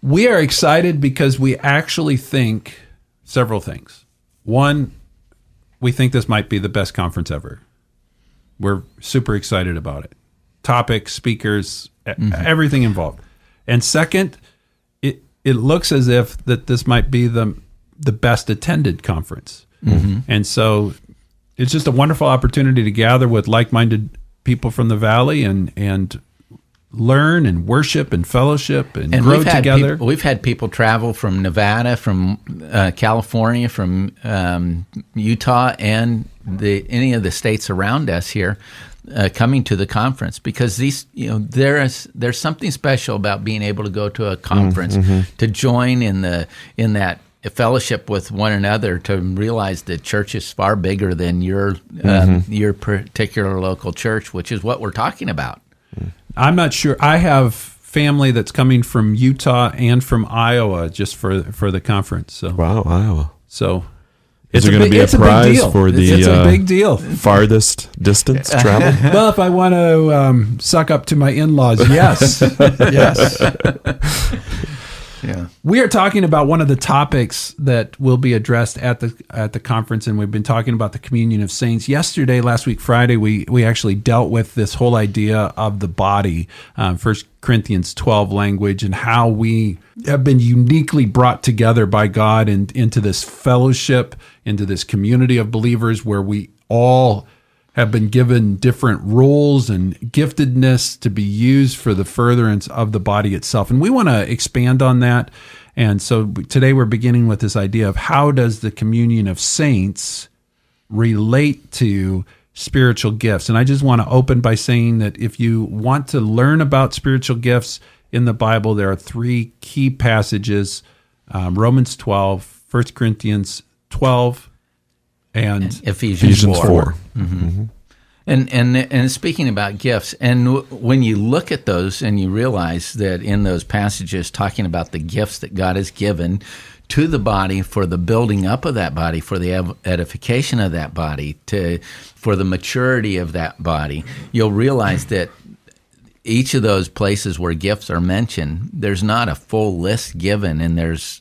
we are excited because we actually think several things. One, we think this might be the best conference ever. We're super excited about it. Topics, speakers, everything involved. And second, it looks as if that this might be the best attended conference, and so. It's just a wonderful opportunity to gather with like-minded people from the Valley and learn and worship and fellowship and grow together. We've had people travel from Nevada, from California, from Utah, and any of the states around us here coming to the conference because there's something special about being able to go to a conference to join in that. Fellowship with one another to realize the church is far bigger than your particular local church, which is what we're talking about. I'm not sure. I have family that's coming from Utah and from Iowa just for the conference. So wow, Iowa! So is there going to be a prize for the big deal farthest distance travel? Well, if I want to suck up to my in-laws, yes, yes. Yeah. We are talking about one of the topics that will be addressed at the conference, and we've been talking about the communion of saints. Last week, Friday, we actually dealt with this whole idea of the body, 1 Corinthians 12 language, and how we have been uniquely brought together by God and into this fellowship, into this community of believers where we all have been given different roles and giftedness to be used for the furtherance of the body itself. And we want to expand on that. And so today we're beginning with this idea of how does the communion of saints relate to spiritual gifts? And I just want to open by saying that if you want to learn about spiritual gifts in the Bible, there are three key passages, Romans 12, 1 Corinthians 12, and Ephesians 4. Mm-hmm. And speaking about gifts, and when you look at those and you realize that in those passages talking about the gifts that God has given to the body for the building up of that body, for the edification of that body, for the maturity of that body, you'll realize that each of those places where gifts are mentioned, there's not a full list given, and there's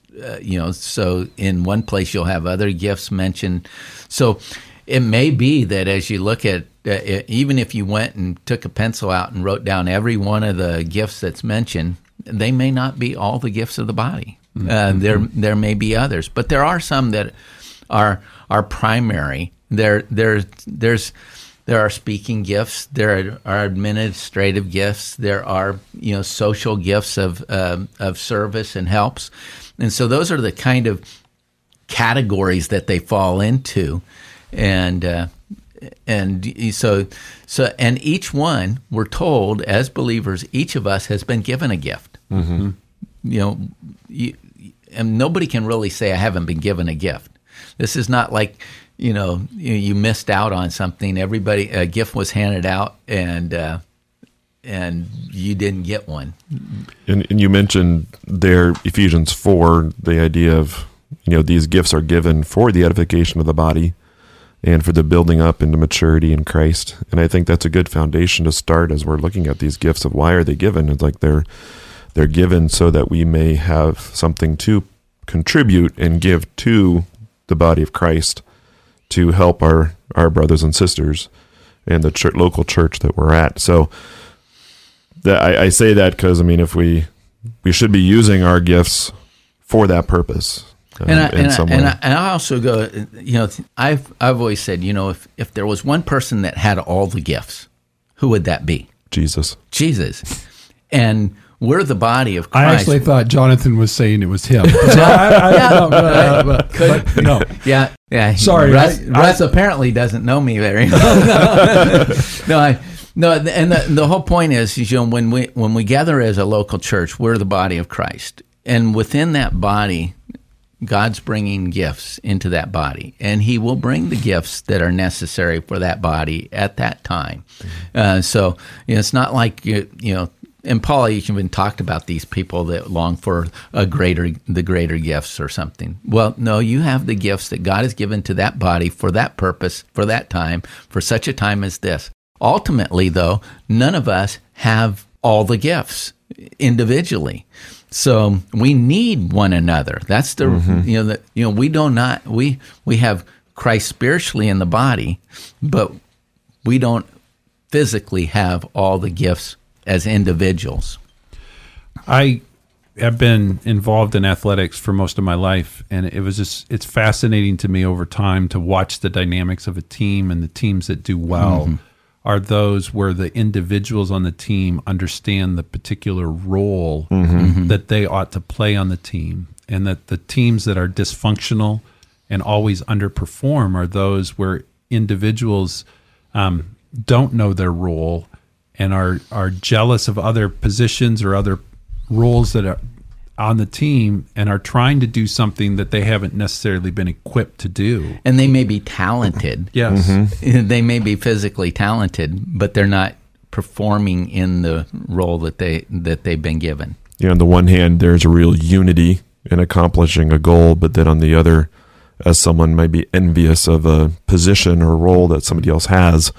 so in one place you'll have other gifts mentioned. So it may be that as you look at, even if you went and took a pencil out and wrote down every one of the gifts that's mentioned, they may not be all the gifts of the body. There may be others, but there are some that are primary. There are speaking gifts. There are administrative gifts. There are social gifts of service and helps. And so those are the kind of categories that they fall into. And each one, we're told as believers, each of us has been given a gift. Mm-hmm. And nobody can really say, I haven't been given a gift. This is not like, you missed out on something. Everybody, a gift was handed out and you didn't get one. And you mentioned there, Ephesians 4, the idea of, these gifts are given for the edification of the body and for the building up into maturity in Christ. And I think that's a good foundation to start as we're looking at these gifts of why are they given? It's like they're given so that we may have something to contribute and give to the body of Christ to help our brothers and sisters and the local church that we're at. So that I say that because, if we should be using our gifts for that purpose. And I also go, I've always said, if there was one person that had all the gifts, who would that be? Jesus. And we're the body of Christ. I actually thought Jonathan was saying it was him. No. Yeah. Sorry. Russ apparently doesn't know me very much. The whole point is, when we gather as a local church, we're the body of Christ. And within that body, God's bringing gifts into that body, and He will bring the gifts that are necessary for that body at that time. So it's not like, and Paul even talked about these people that long for the greater gifts or something. Well, no, you have the gifts that God has given to that body for that purpose, for that time, for such a time as this. Ultimately, though, none of us have all the gifts individually. So we need one another. That's the we have Christ spiritually in the body, but we don't physically have all the gifts as individuals. I have been involved in athletics for most of my life, and it's fascinating to me over time to watch the dynamics of a team, and the teams that do well are those where the individuals on the team understand the particular role that they ought to play on the team, and that the teams that are dysfunctional and always underperform are those where individuals don't know their role and are jealous of other positions or other roles that are on the team and are trying to do something that they haven't necessarily been equipped to do. And they may be talented. Yes. Mm-hmm. They may be physically talented, but they're not performing in the role that they've been given. On the one hand, there's a real unity in accomplishing a goal, but then on the other, as someone might be envious of a position or role that somebody else has,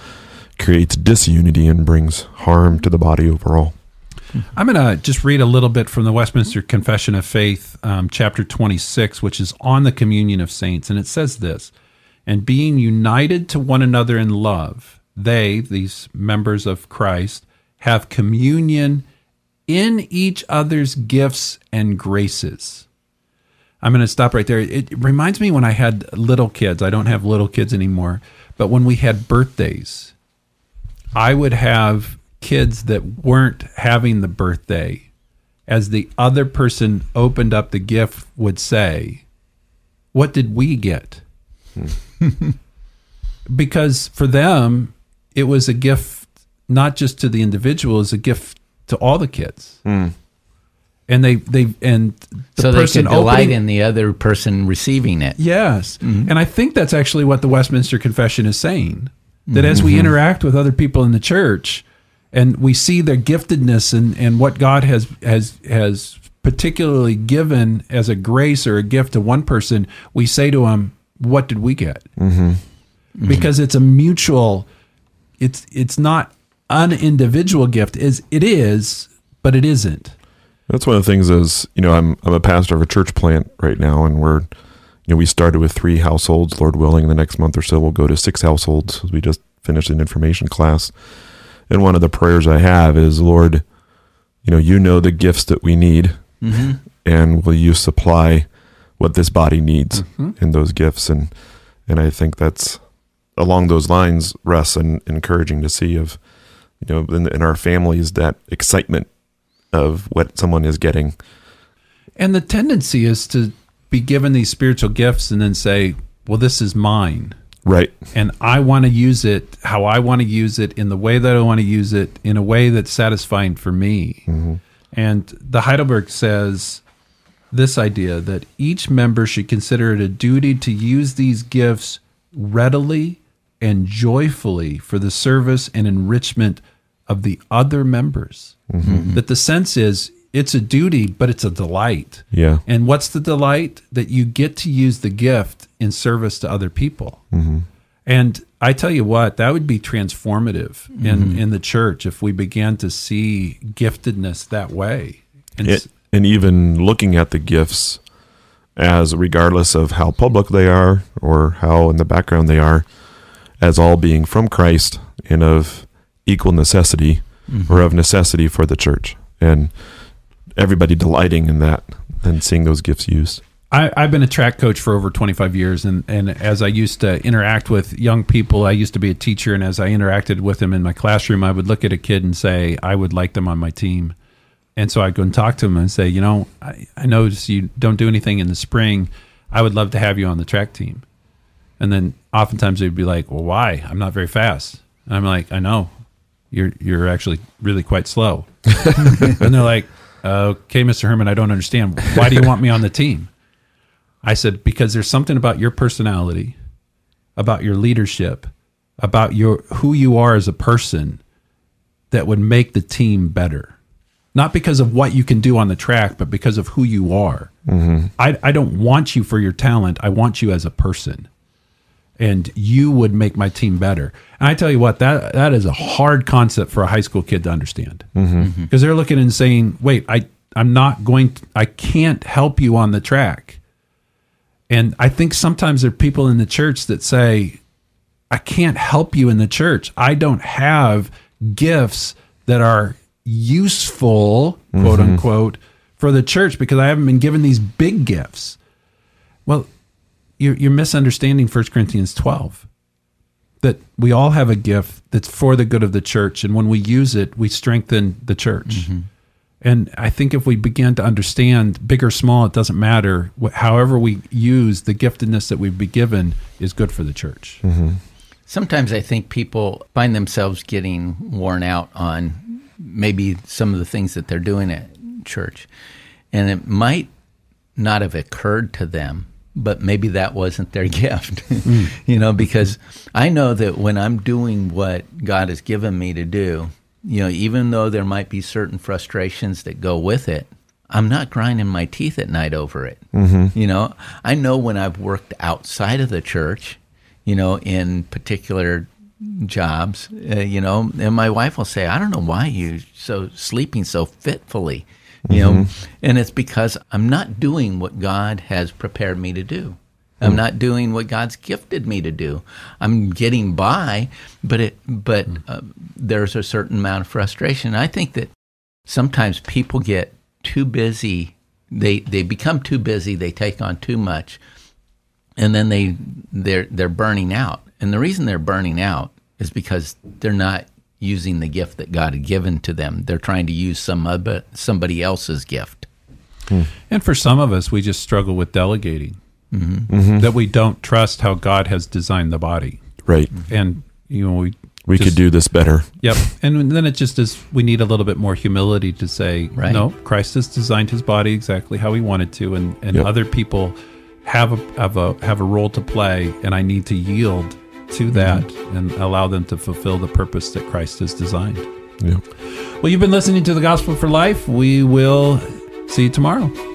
creates disunity and brings harm to the body overall. I'm going to just read a little bit from the Westminster Confession of Faith, chapter 26, which is on the communion of saints. And it says this, and being united to one another in love, they, these members of Christ, have communion in each other's gifts and graces. I'm going to stop right there. It reminds me when I had little kids. I don't have little kids anymore. But when we had birthdays, I would have kids that weren't having the birthday, as the other person opened up the gift, would say, what did we get? Because for them, it was a gift, not just to the individual, it was a gift to all the kids. And they could delight in the other person receiving it. Yes. And I think that's actually what the Westminster Confession is saying, that as we interact with other people in the church, and we see their giftedness and what God has particularly given as a grace or a gift to one person, we say to them, what did we get? Because it's a mutual, it's not an individual gift. It is, but it isn't. That's one of the things is, I'm a pastor of a church plant right now, and we're, we started with 3 households. Lord willing, the next month or so, we'll go to 6 households. We just finished an information class. And one of the prayers I have is, Lord, you know the gifts that we need, and will you supply what this body needs in those gifts? And I think that's along those lines, Russ, and encouraging to see of, in our families, that excitement of what someone is getting. And the tendency is to be given these spiritual gifts and then say, well, this is mine. Right. And I want to use it how I want to use it, in the way that I want to use it, in a way that's satisfying for me. Mm-hmm. And the Heidelberg says this idea that each member should consider it a duty to use these gifts readily and joyfully for the service and enrichment of the other members. Mm-hmm. That the sense is it's a duty, but it's a delight. Yeah. And what's the delight? That you get to use the gift in service to other people. Mm-hmm. And I tell you what, that would be transformative mm-hmm. in the church if we began to see giftedness that way. And even looking at the gifts as, regardless of how public they are or how in the background they are, as all being from Christ and of equal necessity mm-hmm. or of necessity for the church. And everybody delighting in that and seeing those gifts used. I've been a track coach for over 25 years, and as I used to interact with young people, I used to be a teacher, and as I interacted with them in my classroom, I would look at a kid and say, I would like them on my team. And so I'd go and talk to them and say, you know, I notice you don't do anything in the spring. I would love to have you on the track team. And then oftentimes they'd be like, well, why? I'm not very fast. And I'm like, I know. You're actually really quite slow. And they're like, okay, Mr. Herman, I don't understand. Why do you want me on the team? I said, because there's something about your personality, about your leadership, about who you are as a person that would make the team better. Not because of what you can do on the track, but because of who you are. Mm-hmm. I don't want you for your talent. I want you as a person. And you would make my team better. And I tell you what, that is a hard concept for a high school kid to understand. Mm-hmm. Because they're looking and saying, wait, I can't help you on the track. And I think sometimes there are people in the church that say, I can't help you in the church. I don't have gifts that are useful, mm-hmm. quote unquote, for the church because I haven't been given these big gifts. Well, you're misunderstanding 1 Corinthians 12, that we all have a gift that's for the good of the church. And when we use it, we strengthen the church. Mm-hmm. And I think if we begin to understand, big or small, it doesn't matter. However we use the giftedness that we've been given is good for the church. Mm-hmm. Sometimes I think people find themselves getting worn out on maybe some of the things that they're doing at church. And it might not have occurred to them, but maybe that wasn't their gift. You know, because I know that when I'm doing what God has given me to do, you know, even though there might be certain frustrations that go with it, I'm not grinding my teeth at night over it. Mm-hmm. You know, I know when I've worked outside of the church, you know, in particular jobs, you know, and my wife will say, I don't know why you're so sleeping so fitfully, you mm-hmm. know, and it's because I'm not doing what God has prepared me to do. I'm not doing what God's gifted me to do. I'm getting by, but there's a certain amount of frustration. I think that sometimes people get too busy. They become too busy. They take on too much, and then they're burning out. And the reason they're burning out is because they're not using the gift that God had given to them. They're trying to use somebody else's gift. And for some of us, we just struggle with delegating. Mm-hmm. Mm-hmm. That we don't trust how God has designed the body. Right. And, you know, we just could do this better. Yep. And then it just is, we need a little bit more humility to say, right. No, Christ has designed his body exactly how he wanted to, and yep. other people have a role to play, and I need to yield to that mm-hmm. and allow them to fulfill the purpose that Christ has designed. Yeah. Well, you've been listening to The Gospel for Life. We will see you tomorrow.